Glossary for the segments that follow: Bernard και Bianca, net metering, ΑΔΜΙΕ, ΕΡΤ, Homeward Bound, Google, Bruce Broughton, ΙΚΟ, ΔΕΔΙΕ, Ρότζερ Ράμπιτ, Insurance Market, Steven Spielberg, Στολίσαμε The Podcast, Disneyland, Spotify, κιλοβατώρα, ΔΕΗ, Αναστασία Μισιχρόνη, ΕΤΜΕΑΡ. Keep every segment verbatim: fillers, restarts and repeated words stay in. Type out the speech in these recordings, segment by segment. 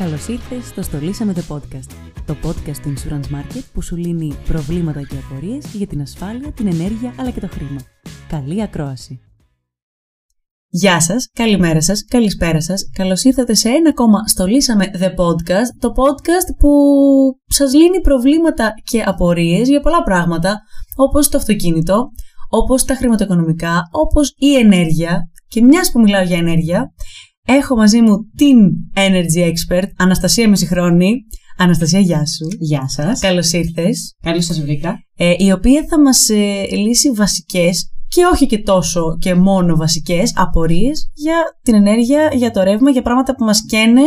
Καλώς ήρθες στο Στολίσαμε The Podcast, το podcast του Insurance Market που σου λύνει προβλήματα και απορίες για την ασφάλεια, την ενέργεια αλλά και το χρήμα. Καλή ακρόαση! Γεια σας, καλημέρα σας, καλησπέρα σας. Καλώς ήρθατε σε ένα ακόμα Στολίσαμε The Podcast, το podcast που σας λύνει προβλήματα και απορίες για πολλά πράγματα, όπως το αυτοκίνητο, όπως τα χρηματοοικονομικά, όπως η ενέργεια. Και μιας που μιλάω για ενέργεια, έχω μαζί μου την Energy Expert, Αναστασία Μισιχρόνη. Αναστασία, γεια σου. Γεια σας. Καλώς ήρθες. Καλώς σας βρήκα. Ε, η οποία θα μας ε, λύσει βασικές και όχι και τόσο και μόνο βασικές απορίες για την ενέργεια, για το ρεύμα, για πράγματα που μας καίνε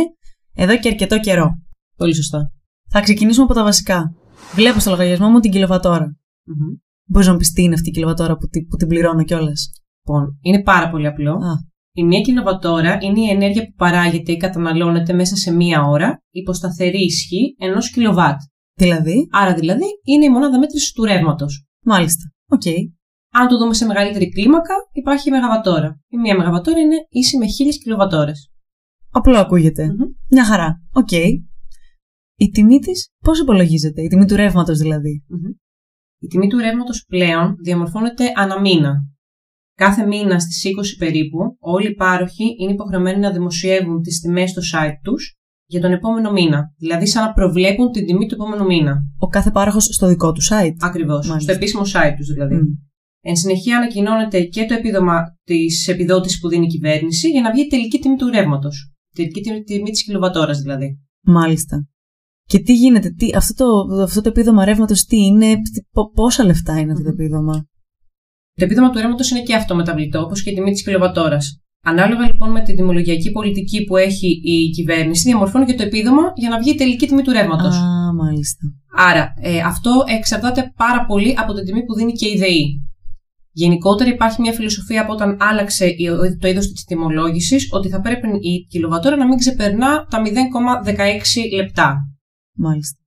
εδώ και αρκετό καιρό. Πολύ σωστά. Θα ξεκινήσουμε από τα βασικά. Βλέπω στο λογαριασμό μου την κιλοβατώρα. Mm-hmm. Μπορείς να μου πεις τι είναι αυτή η κιλοβατώρα που, που την πληρώνω κιόλας? Λοιπόν, είναι πάρα πολύ απλό. Α. Η μία κιλοβατώρα είναι η ενέργεια που παράγεται ή καταναλώνεται μέσα σε μία ώρα υπό σταθερή ισχύ ενός κιλοβάτ. Δηλαδή. Άρα, δηλαδή, είναι η μονάδα μέτρησης του ρεύματος. Μάλιστα. Οκ. Okay. Αν το δούμε σε μεγαλύτερη κλίμακα, υπάρχει η μεγαβατώρα. Η μία μεγαβατώρα είναι ίση με χίλιες κιλοβατώρες. Απλό ακούγεται. Mm-hmm. Μια χαρά. Οκ. Okay. Η τιμή της πώς υπολογίζεται, η τιμή του ρεύματος δηλαδή? Mm-hmm. Η τιμή του ρεύματος πλέον διαμορφώνεται αναμήνα. Κάθε μήνα στις είκοσι περίπου, όλοι οι πάροχοι είναι υποχρεωμένοι να δημοσιεύουν τις τιμές στο site τους για τον επόμενο μήνα. Δηλαδή, σαν να προβλέπουν την τιμή του επόμενου μήνα. Ο κάθε πάροχος στο δικό του site. Ακριβώς. Μάλιστα. Στο επίσημο site τους δηλαδή. Mm. Εν συνεχεία, ανακοινώνεται και το επίδομα της επιδότησης που δίνει η κυβέρνηση για να βγει η τελική τιμή του ρεύματος. Τελική τιμή της κιλοβατώρας δηλαδή. Μάλιστα. Και τι γίνεται, τι, αυτό, το, αυτό το επίδομα ρεύματος τι είναι, πό, πόσα λεφτά είναι αυτό το επίδομα? Το επίδομα του ρεύματος είναι και αυτό μεταβλητό, όπως και η τιμή της κιλοβατώρας. Ανάλογα λοιπόν με την τιμολογιακή πολιτική που έχει η κυβέρνηση, διαμορφώνει και το επίδομα για να βγει η τελική τιμή του ρεύματος. Α, μάλιστα. Άρα, ε, αυτό εξαρτάται πάρα πολύ από την τιμή που δίνει και η ΔΕΗ. Γενικότερα, υπάρχει μια φιλοσοφία από όταν άλλαξε το είδος της τιμολόγησης ότι θα πρέπει η κιλοβατώρα να μην ξεπερνά τα μηδέν κόμμα δεκαέξι λεπτά. Μάλιστα.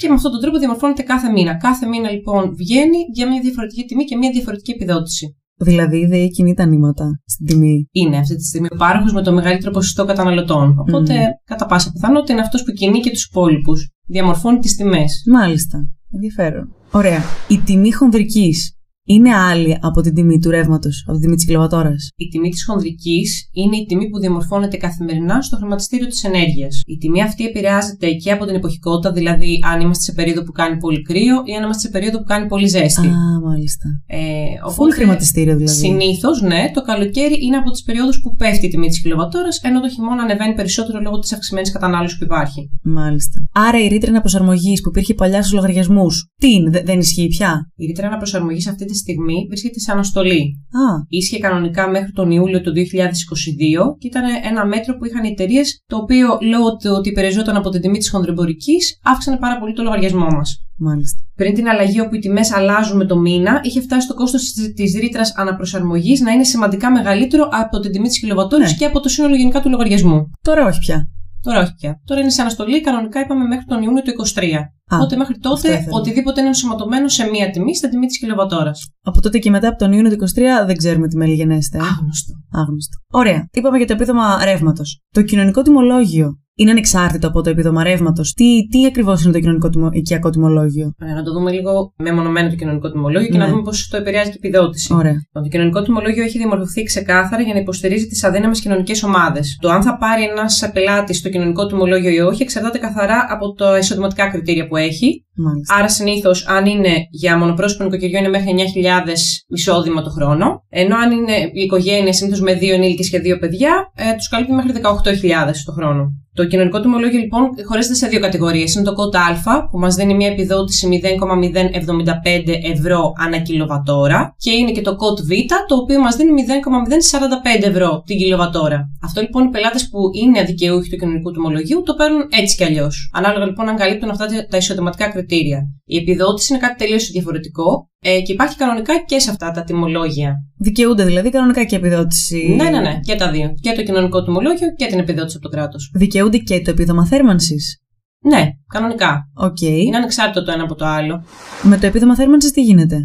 Και με αυτόν τον τρόπο διαμορφώνεται κάθε μήνα. Κάθε μήνα λοιπόν βγαίνει για μια διαφορετική τιμή και μια διαφορετική επιδότηση. Δηλαδή η ΔΕΗ κινεί τα νήματα στην τιμή. Είναι αυτή τη στιγμή ο πάροχος με το μεγαλύτερο ποσοστό καταναλωτών. Οπότε, mm. κατά πάσα πιθανότητα, είναι αυτός που κινεί και τους υπόλοιπους. Διαμορφώνει τις τιμές. Μάλιστα. Ενδιαφέρον. Ωραία. Η τιμή χονδρικής είναι άλλη από την τιμή του ρεύματος, από την τιμή της κιλοβατώρας? Η τιμή της χονδρικής είναι η τιμή που διαμορφώνεται καθημερινά στο χρηματιστήριο της ενέργειας. Η τιμή αυτή επηρεάζεται και από την εποχικότητα, δηλαδή αν είμαστε σε περίοδο που κάνει πολύ κρύο ή αν είμαστε σε περίοδο που κάνει πολύ ζέστη. Α, μάλιστα. Ε, οπότε, χρηματιστήριο δηλαδή. Συνήθως, ναι, το καλοκαίρι είναι από τις περιόδους που πέφτει η τιμή της κιλοβατώρας, ενώ το χειμώνα ανεβαίνει περισσότερο λόγω της αυξημένης κατανάλωσης που υπάρχει. Μάλιστα. Άρα η ρήτρα αναπροσαρμογής που υπήρχε παλιά στους λογαριασμούς, τι είναι, δεν ισχύει πια? Η ρήτρα αναπροσαρμογής αυτή τη στιγμή βρίσκεται σε αναστολή. Α. Ίσχυε κανονικά μέχρι τον Ιούλιο του δύο χιλιάδες είκοσι δύο και ήταν ένα μέτρο που είχαν οι εταιρείες, το οποίο λόγω του ότι υπερεζόταν από την τιμή της χονδρεμπορικής, αύξανε πάρα πολύ το λογαριασμό μας. Μάλιστα. Πριν την αλλαγή, όπου οι τιμές αλλάζουν με το μήνα, είχε φτάσει το κόστος της ρήτρας αναπροσαρμογής να είναι σημαντικά μεγαλύτερο από την τιμή της κιλοβατώρας, ναι, και από το σύνολο γενικά του λογαριασμού. Τώρα όχι πια. Τώρα όχι πια. Τώρα είναι σε αναστολή, κανονικά είπαμε μέχρι τον Ιούνιο του είκοσι τρία. Α, οπότε μέχρι τότε οτιδήποτε είναι ενσωματωμένο σε μία τιμή, στα τιμή της κιλοβατώρας. Από τότε και μετά, από τον Ιούνιο του είκοσι τρία, δεν ξέρουμε τι μελιγενέστε. Άγνωστο. Άγνωστο. Ωραία. Είπαμε για το επίδομα ρεύματος. Το κοινωνικό τιμολόγιο είναι ανεξάρτητο από το επίδομα ρεύματος? Τι, τι ακριβώς είναι το κοινωνικό τιμο, οικιακό τιμολόγιο? Ε, να το δούμε λίγο μεμονωμένο το κοινωνικό τιμολόγιο και ναι, να δούμε πώς το επηρεάζει και η επιδότηση. Ωραία. Το κοινωνικό τιμολόγιο έχει δημορφωθεί ξεκάθαρα για να υποστηρίζει τις αδύναμες κοινωνικές ομάδες. Το αν θα πάρει ένας πελάτης το κοινωνικό τιμολόγιο ή όχι εξαρτάται καθαρά από τα εισοδηματικά κριτήρια που έχει. Μάλιστα. Άρα, συνήθως, αν είναι για μονοπρόσωπο νοικοκυριό, είναι μέχρι εννιά χιλιάδες εισόδημα το χρόνο. Ενώ αν είναι η οικογένεια, συνήθως με δύο ενήλικες και δύο παιδιά, ε, τους καλύπτει μέχρι δεκαοκτώ χιλιάδες το χρόνο. Το κοινωνικό τιμολόγιο λοιπόν χωρίζεται σε δύο κατηγορίες. Είναι το κότα Α, που μας δίνει μια επιδότηση μηδέν κόμμα μηδέν εβδομήντα πέντε ευρώ ανά κιλοβατώρα, και είναι και το κότ Β, το οποίο μας δίνει μηδέν κόμμα μηδέν σαράντα πέντε ευρώ την κιλοβατώρα. Αυτό λοιπόν οι πελάτες που είναι δικαιούχοι του κοινωνικού τιμολογίου το παίρνουν έτσι κι αλλιώς. Ανάλογα λοιπόν αν καλύπτουν αυτά τα εισοδηματικά κριτήρια. Η επιδότηση είναι κάτι τελείως διαφορετικό. Ε, και υπάρχει κανονικά και σε αυτά τα τιμολόγια. Δικαιούνται δηλαδή κανονικά και επιδότηση. Ναι, ναι, ναι, και τα δύο. Και το κοινωνικό τιμολόγιο και την επιδότηση από το κράτος. Δικαιούνται και το επίδομα θέρμανσης. Ναι, κανονικά. Okay. Είναι ανεξάρτητο το ένα από το άλλο. Με το επίδομα θέρμανσης τι γίνεται?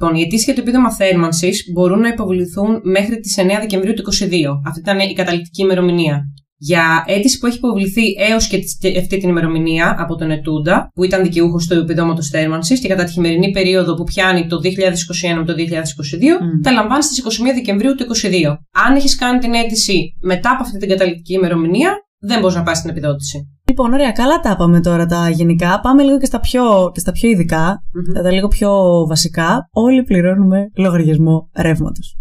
Λοιπόν, οι αιτήσεις για το επίδομα θέρμανσης μπορούν να υποβληθούν μέχρι τις εννιά Δεκεμβρίου του είκοσι δύο. Αυτή ήταν η καταληκτική ημερομηνία. για αίτηση που έχει υποβληθεί έως και αυτή την ημερομηνία από τον ετούντα, που ήταν δικαιούχος του επιδόματος θέρμανσης, και κατά τη χειμερινή περίοδο που πιάνει το δύο χιλιάδες είκοσι ένα με το δύο χιλιάδες είκοσι δύο, mm. τα λαμβάνει στις είκοσι μία Δεκεμβρίου του είκοσι δύο. Αν έχεις κάνει την αίτηση μετά από αυτή την καταληκτική ημερομηνία, δεν μπορείς να πάρεις την επιδότηση. Λοιπόν, ωραία, καλά τα είπαμε τώρα τα γενικά. Πάμε λίγο και στα πιο, και στα πιο ειδικά, mm-hmm. τα λίγο πιο βασικά. Όλοι πληρώνουμε λογαριασμό ρεύματος.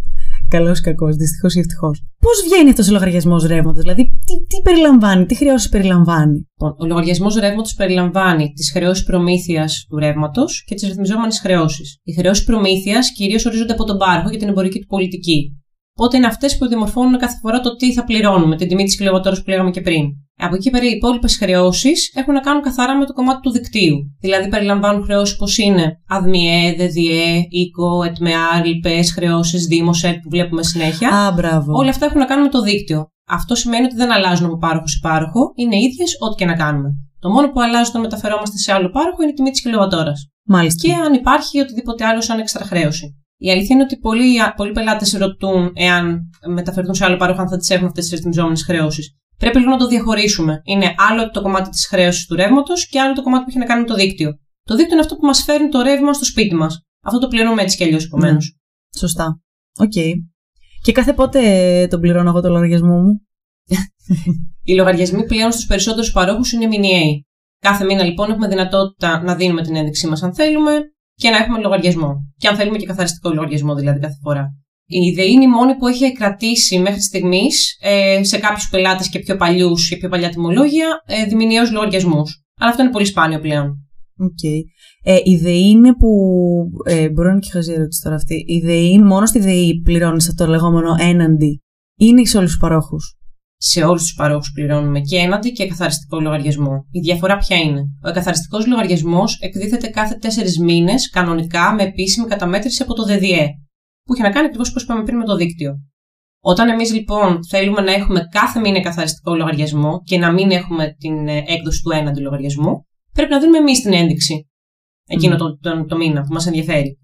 Καλός ή κακός, δυστυχώς ή ευτυχώς. Πώς βγαίνει αυτός ο λογαριασμός ρεύματος, δηλαδή τι, τι περιλαμβάνει, τι χρεώσεις περιλαμβάνει? Ο λογαριασμός ρεύματος περιλαμβάνει τις χρεώσεις προμήθειας του ρεύματος και τις ρυθμιζόμενες χρεώσεις. Οι χρεώσεις προμήθειας κυρίως ορίζονται από τον πάροχο για την εμπορική του πολιτική. Οπότε είναι αυτές που δημορφώνουν κάθε φορά το τι θα πληρώνουμε, την τιμή της κιλοβατώρας που πλήραμε και πριν. Από εκεί πέρα, οι υπόλοιπες χρεώσεις έχουν να κάνουν καθαρά με το κομμάτι του δικτύου. Δηλαδή, περιλαμβάνουν χρεώσεις όπως είναι ΑΔΜΙΕ, ΔΕΔΙΕ, ΙΚΟ, ΕΤΜΕΑΡ, λοιπές χρεώσεις, Δήμος, ΕΡΤ που βλέπουμε συνέχεια. Α, μπράβο. Όλα αυτά έχουν να κάνουν με το δίκτυο. Αυτό σημαίνει ότι δεν αλλάζουν από πάροχο σε πάροχο, είναι ίδιες ό,τι και να κάνουμε. Το μόνο που αλλάζει όταν μεταφερόμαστε σε άλλο πάροχο είναι η τιμή της κιλοβατώρας. Μάλιστα. Και αν υπάρχει οτιδήποτε άλλο σαν έξτρα χρέωση. Η αλήθεια είναι ότι πολλοί, πολλοί πελάτες ρωτούν εάν μεταφερθούν σε άλλο πάροχο αν θα τις έχουν αυτές τις ρυθμιζόμενες χρεώσεις. Πρέπει λίγο να το διαχωρίσουμε. Είναι άλλο το κομμάτι της χρέωσης του ρεύματος και άλλο το κομμάτι που έχει να κάνει με το δίκτυο. Το δίκτυο είναι αυτό που μας φέρνει το ρεύμα στο σπίτι μας. Αυτό το πληρώνουμε έτσι κι αλλιώς, επομένως. Mm. Σωστά. Οκ. Okay. Και κάθε πότε τον πληρώνω εγώ το λογαριασμό μου? Οι λογαριασμοί πλέον στους περισσότερους παρόχους είναι μηνιαίοι. Κάθε μήνα λοιπόν έχουμε δυνατότητα να δίνουμε την ένδειξή μας αν θέλουμε και να έχουμε λογαριασμό. Και αν θέλουμε και καθαριστικό λογαριασμό δηλαδή κάθε φορά. Η ΔΕΗ είναι η μόνη που έχει κρατήσει μέχρι στιγμής ε, σε κάποιους πελάτες και πιο παλιούς και πιο παλιά τιμολόγια ε, διμηνιαίους λογαριασμούς. Αλλά αυτό είναι πολύ σπάνιο πλέον. Okay. Ε, η ΔΕΗ είναι που. Ε, μπορεί να είναι και χαζή ερώτηση τώρα αυτή. Η ΔΕΗ, μόνο στη ΔΕΗ πληρώνεις αυτό το λεγόμενο έναντι, είναι σε όλους τους παρόχους? Σε όλους τους παρόχους πληρώνουμε και έναντι και εκαθαριστικό λογαριασμό. Η διαφορά ποια είναι? Ο εκαθαριστικός λογαριασμός εκδίδεται κάθε τέσσερις μήνες κανονικά με επίσημη καταμέτρηση από το ΔΕΔΙΕ, που είχε να κάνει ακριβώς όπως είπαμε πριν με το δίκτυο. Όταν εμείς λοιπόν θέλουμε να έχουμε κάθε μήνα καθαριστικό λογαριασμό και να μην έχουμε την έκδοση του έναντι λογαριασμού, πρέπει να δίνουμε εμείς την ένδειξη εκείνο mm. το, το, το μήνα που μας ενδιαφέρει.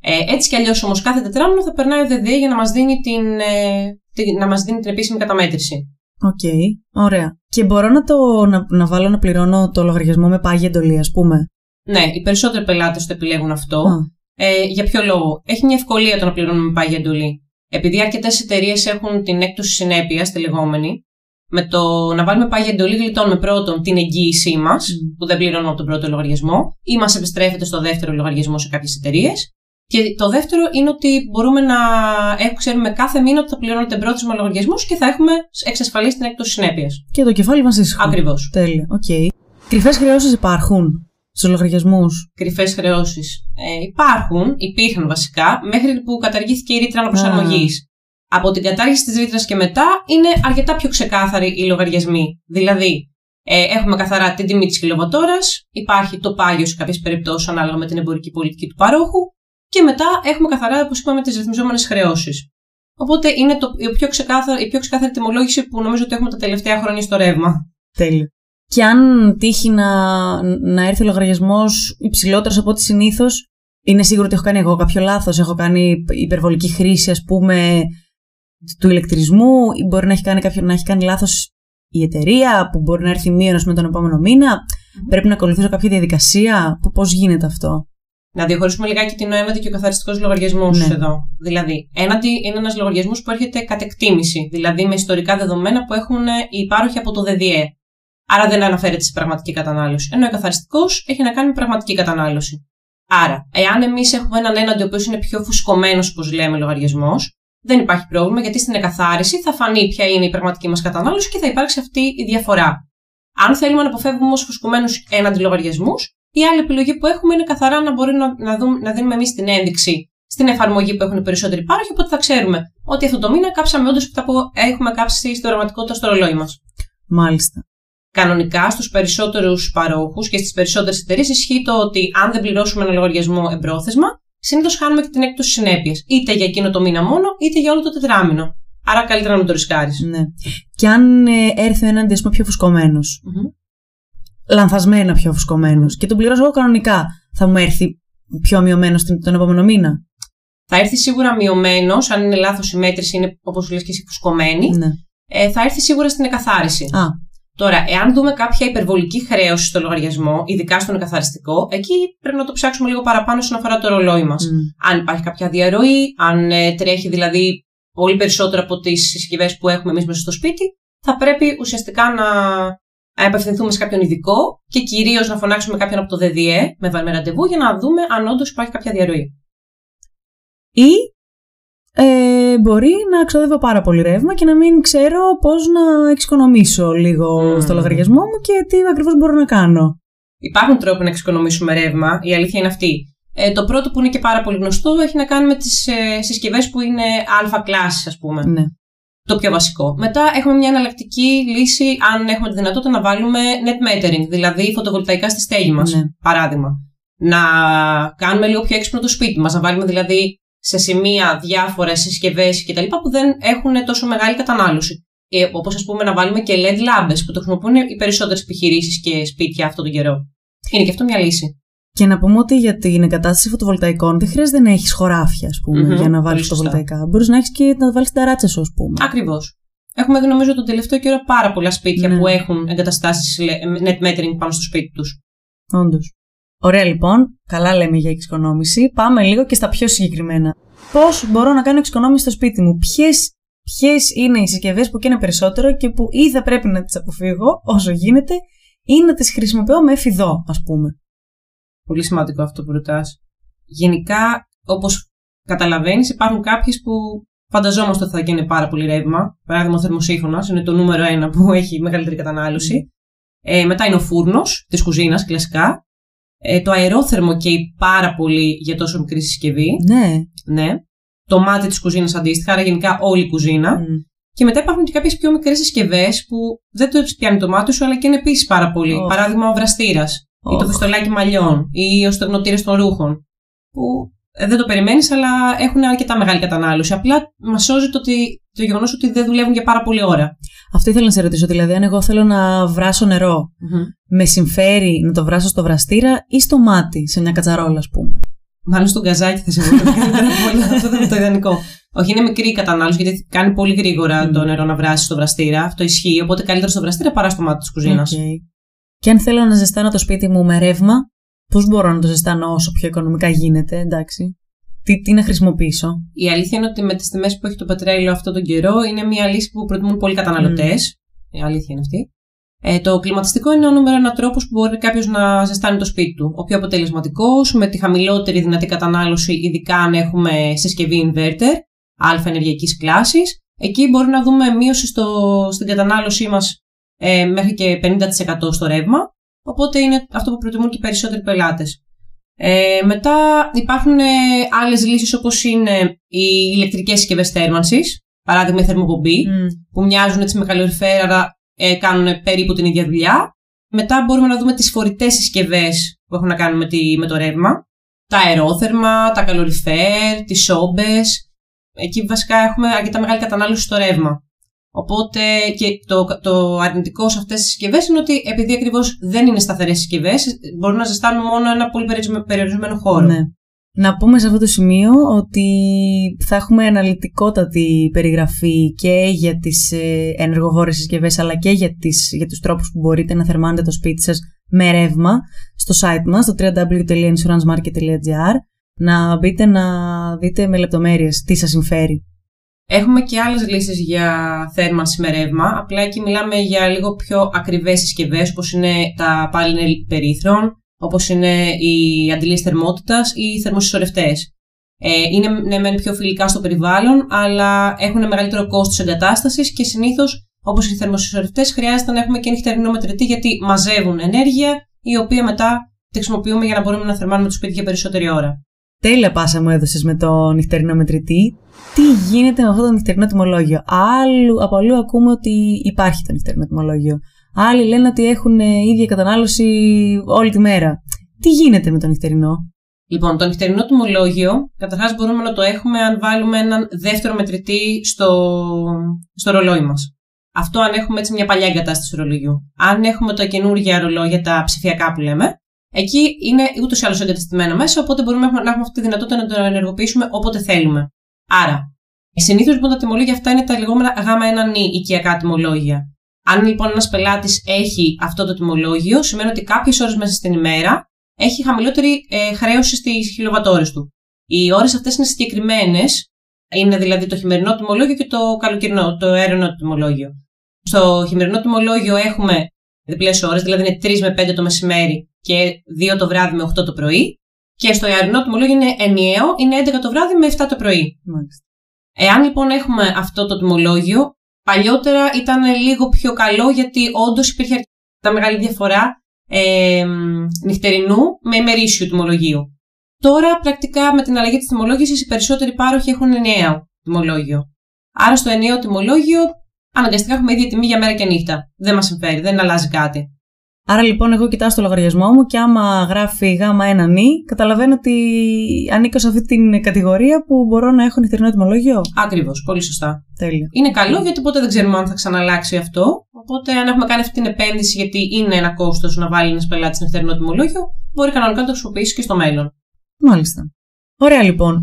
Ε, έτσι κι αλλιώς όμως κάθε τετράμινο θα περνάει ο ΔΕΔΙΕ για να μας δίνει την, ε, την, να μας δίνει την επίσημη καταμέτρηση. Οκ, okay, ωραία. Και μπορώ να, το, να, να βάλω να πληρώνω το λογαριασμό με πάγια εντολή, ας πούμε? Ναι, οι περισσότεροι πελάτες το επιλέγουν αυτό. Oh. Ε, για ποιο λόγο? Έχει μια ευκολία το να πληρώνουμε με πάγια εντολή. Επειδή αρκετές εταιρείες έχουν την έκπτωση συνέπειας, τη λεγόμενη, με το να βάλουμε πάγια εντολή γλιτώνουμε πρώτον την εγγύησή μας, mm. που δεν πληρώνουμε από τον πρώτο λογαριασμό, ή μας επιστρέφεται στο δεύτερο λογαριασμό σε κάποιες εταιρείες. Και το δεύτερο είναι ότι μπορούμε να έχουμε, ξέρουμε κάθε μήνα ότι θα πληρώνετε πρόθεσμα λογαριασμούς και θα έχουμε εξασφαλίσει την έκπτωση συνέπειας. Και το κεφάλι μας ήσυχο. Ακριβώς. Τέλεια. Okay. Κρυφές χρεώσεις υπάρχουν στους λογαριασμούς? Κρυφές χρεώσεις ε, υπάρχουν, υπήρχαν βασικά, μέχρι που καταργήθηκε η ρήτρα αναπροσαρμογής. Ah. Από την κατάργηση της ρήτρας και μετά είναι αρκετά πιο ξεκάθαροι οι λογαριασμοί. Δηλαδή, ε, έχουμε καθαρά την τιμή της κιλοβατώρας, υπάρχει το πάγιο σε κάποιες περιπτώσεις ανάλογα με την εμπορική πολιτική του παρόχου. Και μετά έχουμε καθαρά, όπως είπαμε, τις ρυθμιζόμενες χρεώσεις. Οπότε είναι το, η, πιο ξεκάθαρη, η πιο ξεκάθαρη τιμολόγηση που νομίζω ότι έχουμε τα τελευταία χρόνια στο ρεύμα. Τέλειο. Και αν τύχει να, να έρθει ο λογαριασμός υψηλότερος από ό,τι συνήθως, είναι σίγουρο ότι έχω κάνει εγώ κάποιο λάθος? Έχω κάνει υπερβολική χρήση, ας πούμε, του ηλεκτρισμού, ή μπορεί να έχει κάνει, κάποιο, να έχει κάνει λάθος η εταιρεία, που μπορεί να έρθει μείον με τον επόμενο μήνα? Mm. Πρέπει να ακολουθήσω κάποια διαδικασία? Πώς γίνεται αυτό? Να διαχωρίσουμε λιγάκι την έναντι και ο καθαριστικός λογαριασμός ναι. εδώ. Δηλαδή, έναντι είναι ένας λογαριασμός που έρχεται κατ' εκτίμηση, δηλαδή με ιστορικά δεδομένα που έχουν οι υπάροχοι από το ΔΕΔΙΕ. Άρα δεν αναφέρεται σε πραγματική κατανάλωση. Ενώ ο καθαριστικός έχει να κάνει με πραγματική κατανάλωση. Άρα, εάν εμείς έχουμε έναν έναντι ο οποίος είναι πιο φουσκωμένος, όπως λέμε, λογαριασμός, δεν υπάρχει πρόβλημα γιατί στην εκαθάριση θα φανεί ποια είναι η πραγματική μας κατανάλωση και θα υπάρξει αυτή η διαφορά. Αν θέλουμε να αποφεύγουμε όμως φουσκωμένους έναντι λογαριασμούς, η άλλη επιλογή που έχουμε είναι καθαρά να μπορούμε να, να, δούμε, να δίνουμε εμείς την ένδειξη στην εφαρμογή που έχουν οι περισσότεροι πάροχοι, οπότε θα ξέρουμε ότι αυτό το μήνα κάψαμε όντως αυτά που έχουμε κάψει στην πραγματικότητα στο ρολόι μας. Μάλιστα. Κανονικά στους περισσότερους παρόχους και στις περισσότερες εταιρείες ισχύει το ότι αν δεν πληρώσουμε ένα λογαριασμό εμπρόθεσμα, συνήθως χάνουμε και την έκπτωση συνέπειας, είτε για εκείνο το μήνα μόνο, είτε για όλο το τετράμηνο. Άρα καλύτερα να μην το ρισκάρεις. Ναι. Και αν ε, έρθει ο έναντι πιο φουσκωμένος. Mm-hmm. Λανθασμένα πιο φουσκωμένος και τον πληρώσω εγώ κανονικά, θα μου έρθει πιο μειωμένος τον επόμενο μήνα? Θα έρθει σίγουρα μειωμένος, αν είναι λάθος η μέτρηση, είναι όπως λες και εσύ φουσκωμένη. Ναι. ε, θα έρθει σίγουρα στην εκαθάριση. Α. Τώρα, εάν δούμε κάποια υπερβολική χρέωση στο λογαριασμό, ειδικά στον εκαθαριστικό, εκεί πρέπει να το ψάξουμε λίγο παραπάνω όσον αφορά το ρολόι μας. Mm. Αν υπάρχει κάποια διαρροή, αν ε, τρέχει δηλαδή πολύ περισσότερο από τις συσκευές που έχουμε εμείς μέσα στο σπίτι, θα πρέπει ουσιαστικά να απευθυνθούμε σε κάποιον ειδικό και κυρίως να φωνάξουμε κάποιον από το ΔΕΗ με ραντεβού για να δούμε αν όντως υπάρχει κάποια διαρροή. Ή ε, μπορεί να ξοδεύω πάρα πολύ ρεύμα και να μην ξέρω πώς να εξοικονομήσω λίγο mm. στο λογαριασμό μου και τι ακριβώς μπορώ να κάνω. Υπάρχουν τρόποι να εξοικονομήσουμε ρεύμα, η αλήθεια είναι αυτή. Ε, το πρώτο που είναι και πάρα πολύ γνωστό έχει να κάνει με τις ε, συσκευές που είναι αλφα κλάσης, ας πούμε. Ναι. Το πιο βασικό. Μετά έχουμε μια εναλλακτική λύση, αν έχουμε τη δυνατότητα, να βάλουμε net metering, δηλαδή φωτοβολταϊκά στη στέγη μας, ναι. παράδειγμα. Να κάνουμε λίγο πιο έξυπνο το σπίτι μας, να βάλουμε δηλαδή σε σημεία διάφορες συσκευές κτλ. Που δεν έχουν τόσο μεγάλη κατανάλωση. Ε, όπως ας πούμε να βάλουμε και ελ ι ντι λάμπες που το χρησιμοποιούν οι περισσότερες επιχειρήσεις και σπίτια αυτόν τον καιρό. Είναι και αυτό μια λύση. Και να πούμε ότι για την εγκατάσταση φωτοβολταϊκών δεν χρειάζεται να έχεις χωράφια, ας πούμε, mm-hmm, για να βάλεις φωτοβολταϊκά. Μπορείς να έχεις και να βάλεις ταράτσες, ας πούμε. Ακριβώς. Έχουμε δει, νομίζω, τον τελευταίο καιρό πάρα πολλά σπίτια ναι. που έχουν εγκαταστάσεις net metering πάνω στο σπίτι τους. Όντως. Ωραία, λοιπόν. Καλά λέμε για εξοικονόμηση. Πάμε λίγο και στα πιο συγκεκριμένα. Πώς μπορώ να κάνω εξοικονόμηση στο σπίτι μου, ποιες, ποιες είναι οι συσκευές που καίνε περισσότερο και που ή θα πρέπει να τις αποφύγω όσο γίνεται ή να τις χρησιμοποιώ με εφηδό, ας πούμε. Πολύ σημαντικό αυτό που ρωτάς. Γενικά, όπως καταλαβαίνεις, υπάρχουν κάποιες που φανταζόμαστε ότι θα καίνε πάρα πολύ ρεύμα. Παράδειγμα, ο θερμοσύφωνας είναι το νούμερο ένα που έχει μεγαλύτερη κατανάλωση. Ε, μετά είναι ο φούρνος της κουζίνας, κλασικά. Ε, το αερόθερμο καίει πάρα πολύ για τόσο μικρή συσκευή. Ναι. ναι. Το μάτι της κουζίνας αντίστοιχα, άρα γενικά όλη η κουζίνα. Mm. Και μετά υπάρχουν και κάποιες πιο μικρές συσκευές που δεν το πιάνει το μάτι σου, αλλά καίνε επίσης πάρα πολύ. Oh. Παράδειγμα, ο βραστήρας. Ή oh. το πιστολάκι μαλλιών, ή ο στεγνοτήρας των ρούχων. Που δεν το περιμένεις, αλλά έχουν αρκετά μεγάλη κατανάλωση. Απλά μας σώζει το, το γεγονός ότι δεν δουλεύουν για πάρα πολλή ώρα. Αυτό ήθελα να σε ρωτήσω. Δηλαδή, αν εγώ θέλω να βράσω νερό, mm-hmm. με συμφέρει να το βράσω στο βραστήρα ή στο μάτι, σε μια κατσαρόλα, ας πούμε. Μάλλον στον καζάκι θα σε βοηθάει καλύτερα πολύ. Αυτό δεν είναι το ιδανικό. Όχι, είναι μικρή η κατανάλωση, γιατί κάνει πολύ γρήγορα mm. το νερό να βράσει στο βραστήρα. Αυτό ισχύει. Οπότε καλύτερα στο βραστήρα παρά στο μάτι της κουζίνας. Okay. Και αν θέλω να ζεστάνω το σπίτι μου με ρεύμα, πώς μπορώ να το ζεστάνω όσο πιο οικονομικά γίνεται, εντάξει. Τι, τι να χρησιμοποιήσω. Η αλήθεια είναι ότι με τις τιμές που έχει το πετρέλαιο αυτόν τον καιρό, είναι μια λύση που προτιμούν πολλοί καταναλωτές. Mm. Η αλήθεια είναι αυτή. Ε, το κλιματιστικό είναι ο νούμερο ένα τρόπος που μπορεί κάποιος να ζεστάνει το σπίτι του. Ο πιο αποτελεσματικός, με τη χαμηλότερη δυνατή κατανάλωση, ειδικά αν έχουμε συσκευή inverter, αλφα ενεργειακής κλάσης. Εκεί μπορεί να δούμε μείωση στο, στην κατανάλωσή μας. Ε, μέχρι και πενήντα τοις εκατό στο ρεύμα, οπότε είναι αυτό που προτιμούν και οι περισσότεροι πελάτες. Ε, μετά υπάρχουν ε, άλλες λύσεις όπως είναι οι ηλεκτρικές συσκευές θέρμανσης, παράδειγμα η θερμοπομπή, mm. που μοιάζουν έτσι με καλωριφέρα, αλλά ε, κάνουν περίπου την ίδια δουλειά. Μετά μπορούμε να δούμε τις φορητές συσκευές που έχουν να κάνουν με, τη, με το ρεύμα, τα αερόθερμα, τα καλωριφέρ, τις σόμπες. Εκεί βασικά έχουμε αρκετά μεγάλη κατανάλωση στο ρεύμα. Οπότε και το, το αρνητικό σε αυτές τις συσκευές είναι ότι επειδή ακριβώς δεν είναι σταθερές συσκευές, μπορούν να ζεστάνουν μόνο ένα πολύ περιορισμένο χώρο. Ναι. Να πούμε σε αυτό το σημείο ότι θα έχουμε αναλυτικότατη περιγραφή και για τις ενεργοβόρες συσκευές, αλλά και για, τις, για τους τρόπους που μπορείτε να θερμάνετε το σπίτι σας με ρεύμα στο site μας, στο double-u double-u double-u τελεία insurance market τελεία τζι άρ, να μπείτε να δείτε με λεπτομέρειες τι σας συμφέρει. Έχουμε και άλλες λύσεις για θέρμανση με ρεύμα, απλά εκεί μιλάμε για λίγο πιο ακριβές συσκευές, όπως είναι τα πάνελ περίθρων, όπως είναι οι αντιλίες θερμότητας ή οι θερμοσυσσωρευτές. Ε, είναι ναι, μεν πιο φιλικά στο περιβάλλον, αλλά έχουν μεγαλύτερο κόστος εγκατάστασης και συνήθως, όπως οι θερμοσυσσωρευτές, χρειάζεται να έχουμε και νυχτερινό μετρητή, γιατί μαζεύουν ενέργεια, η οποία μετά τη χρησιμοποιούμε για να μπορούμε να θερμάνουμε το σπίτι για περισσότερη ώρα. Τέλεια πάσα μου έδωσες με το νυχτερινό μετρητή. Τι γίνεται με αυτό το νυχτερινό τιμολόγιο. Άλλου, από αλλού ακούμε ότι υπάρχει το νυχτερινό τιμολόγιο. Άλλοι λένε ότι έχουν ίδια κατανάλωση όλη τη μέρα. Τι γίνεται με το νυχτερινό. Λοιπόν, το νυχτερινό τιμολόγιο, καταρχάς μπορούμε να το έχουμε αν βάλουμε έναν δεύτερο μετρητή στο, στο ρολόι μας. Αυτό αν έχουμε έτσι μια παλιά εγκατάσταση ρολογιού. Αν έχουμε τα καινούργια ρολόγια, τα ψηφιακά που λέμε, εκεί είναι ούτως ή άλλως εγκαταστημένα μέσα, οπότε μπορούμε να έχουμε αυτή τη δυνατότητα να το ενεργοποιήσουμε όποτε θέλουμε. Άρα, Συνήθως λοιπόν τα τιμολόγια αυτά είναι τα λεγόμενα γάμα ένα νι οικιακά τιμολόγια. Αν λοιπόν ένας πελάτης έχει αυτό το τιμολόγιο, σημαίνει ότι κάποιες ώρες μέσα στην ημέρα έχει χαμηλότερη ε, χρέωση στις κιλοβατώρες του. Οι ώρες αυτές είναι συγκεκριμένες, είναι δηλαδή το χειμερινό τιμολόγιο και το καλοκαιρινό, το αερινό τιμολόγιο. Στο χειμερινό τιμολόγιο έχουμε διπλές ώρες, δηλαδή είναι τρεις με πέντε το μεσημέρι και δύο το βράδυ με οκτώ το πρωί. Και στο αερινό τιμολόγιο είναι ενιαίο, είναι έντεκα το βράδυ με επτά το πρωί. Μάλιστα. Εάν λοιπόν έχουμε αυτό το τιμολόγιο, παλιότερα ήταν λίγο πιο καλό γιατί όντως υπήρχε αρκετά μεγάλη διαφορά ε, νυχτερινού με ημερήσιου τιμολογίου. Τώρα πρακτικά με την αλλαγή της τιμολόγησης οι περισσότεροι πάροχοι έχουν ενιαίο τιμολόγιο. Άρα στο ενιαίο τιμολόγιο αναγκαστικά έχουμε ίδια τιμή για μέρα και νύχτα. Δεν μας συμφέρει, δεν αλλάζει κάτι. Άρα λοιπόν εγώ κοιτάω στο λογαριασμό μου και άμα γράφει γάμα ένα νι, καταλαβαίνω ότι ανήκω σε αυτή την κατηγορία που μπορώ να έχω νυχτερινό τιμολόγιο. Ακριβώς, πολύ σωστά. Τέλεια. Είναι καλό γιατί ποτέ δεν ξέρουμε αν θα ξαναλλάξει αυτό. Οπότε αν έχουμε κάνει αυτή την επένδυση, γιατί είναι ένα κόστος να βάλει ένας πελάτης νυχτερινό τιμολόγιο, μπορεί κανονικά να το χρησιμοποιήσει και στο μέλλον. Μάλιστα. Ωραία λοιπόν.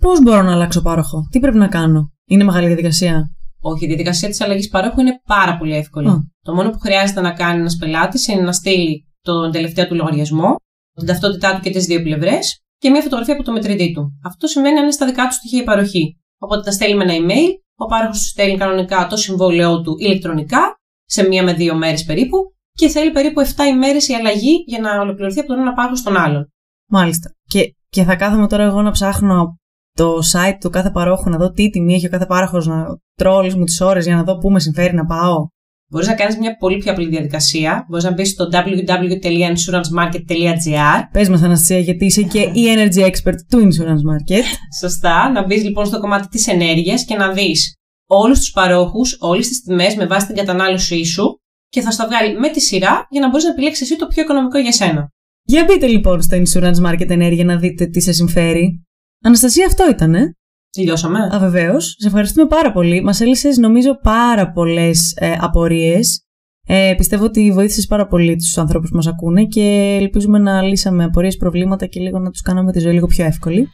Πώς μπορώ να αλλάξω πάροχο, τι πρέπει να κάνω, είναι μεγάλη διαδικασία? Όχι, η διαδικασία της αλλαγής παρόχου είναι πάρα πολύ εύκολη. Mm. Το μόνο που χρειάζεται να κάνει ένας πελάτης είναι να στείλει τον τελευταίο του λογαριασμό, την ταυτότητά του και τις δύο πλευρές και μια φωτογραφία από το μετρητή του. Αυτό σημαίνει αν είναι στα δικά του στοιχεία η παροχή. Οπότε τα στέλνει με ένα email, ο πάροχος του στέλνει κανονικά το συμβόλαιό του ηλεκτρονικά, σε μία με δύο μέρες περίπου, και θέλει περίπου επτά ημέρες η αλλαγή για να ολοκληρωθεί από τον ένα πάροχο στον άλλον. Μάλιστα. Και, και θα κάθομαι τώρα εγώ να ψάχνω το site του κάθε παρόχου να δω τι τιμή έχει ο κάθε πάροχος, να τρώω όλες μου τις ώρες για να δω πού με συμφέρει να πάω. Μπορείς να κάνεις μια πολύ πιο απλή διαδικασία. Μπορείς να μπεις στο double-u double-u double-u τελεία insurance market τελεία τζι άρ. Πες μας, Αναστασία, γιατί είσαι και η energy expert του Insurance Market. Σωστά. Να μπεις λοιπόν στο κομμάτι της ενέργειας και να δεις όλους τους παρόχους, όλες τις τιμές με βάση την κατανάλωσή σου και θα στα βγάλει με τη σειρά για να μπορείς να επιλέξεις εσύ το πιο οικονομικό για σένα. Για μπείτε λοιπόν στο Insurance Market ενέργεια να δείτε τι σας συμφέρει. Αναστασία, αυτό ήταν, ε. Τελειώσαμε. Αβεβαίως. Σε ευχαριστούμε πάρα πολύ. Μας έλυσες, νομίζω, πάρα πολλές ε, απορίες. Ε, πιστεύω ότι βοήθησες πάρα πολύ τους ανθρώπους που μας ακούνε και ελπίζουμε να λύσαμε απορίες, προβλήματα και λίγο να τους κάναμε τη ζωή λίγο πιο εύκολη.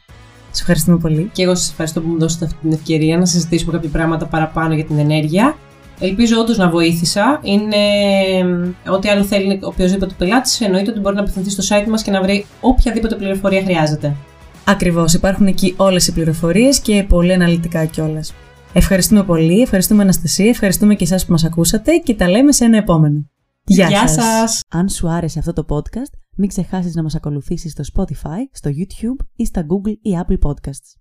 Σε ευχαριστούμε πολύ. Και εγώ σας ευχαριστώ που μου δώσατε αυτή την ευκαιρία να συζητήσουμε κάποια πράγματα παραπάνω για την ενέργεια. Ελπίζω όντως να βοήθησα. Είναι ό,τι άλλο θέλει οποιοδήποτε πελάτης, εννοείται ότι μπορεί να απευθυνθεί στο site μας και να βρει οποιαδήποτε πληροφορία χρειάζεται. Ακριβώς, υπάρχουν εκεί όλες οι πληροφορίες και πολύ αναλυτικά κιόλας. Ευχαριστούμε πολύ, ευχαριστούμε Αναστασία, ευχαριστούμε και εσάς που μας ακούσατε και τα λέμε σε ένα επόμενο. Γεια, Γεια σας. σας! Αν σου άρεσε αυτό το podcast, μην ξεχάσεις να μας ακολουθήσεις στο Spotify, στο YouTube ή στα Google ή Apple Podcasts.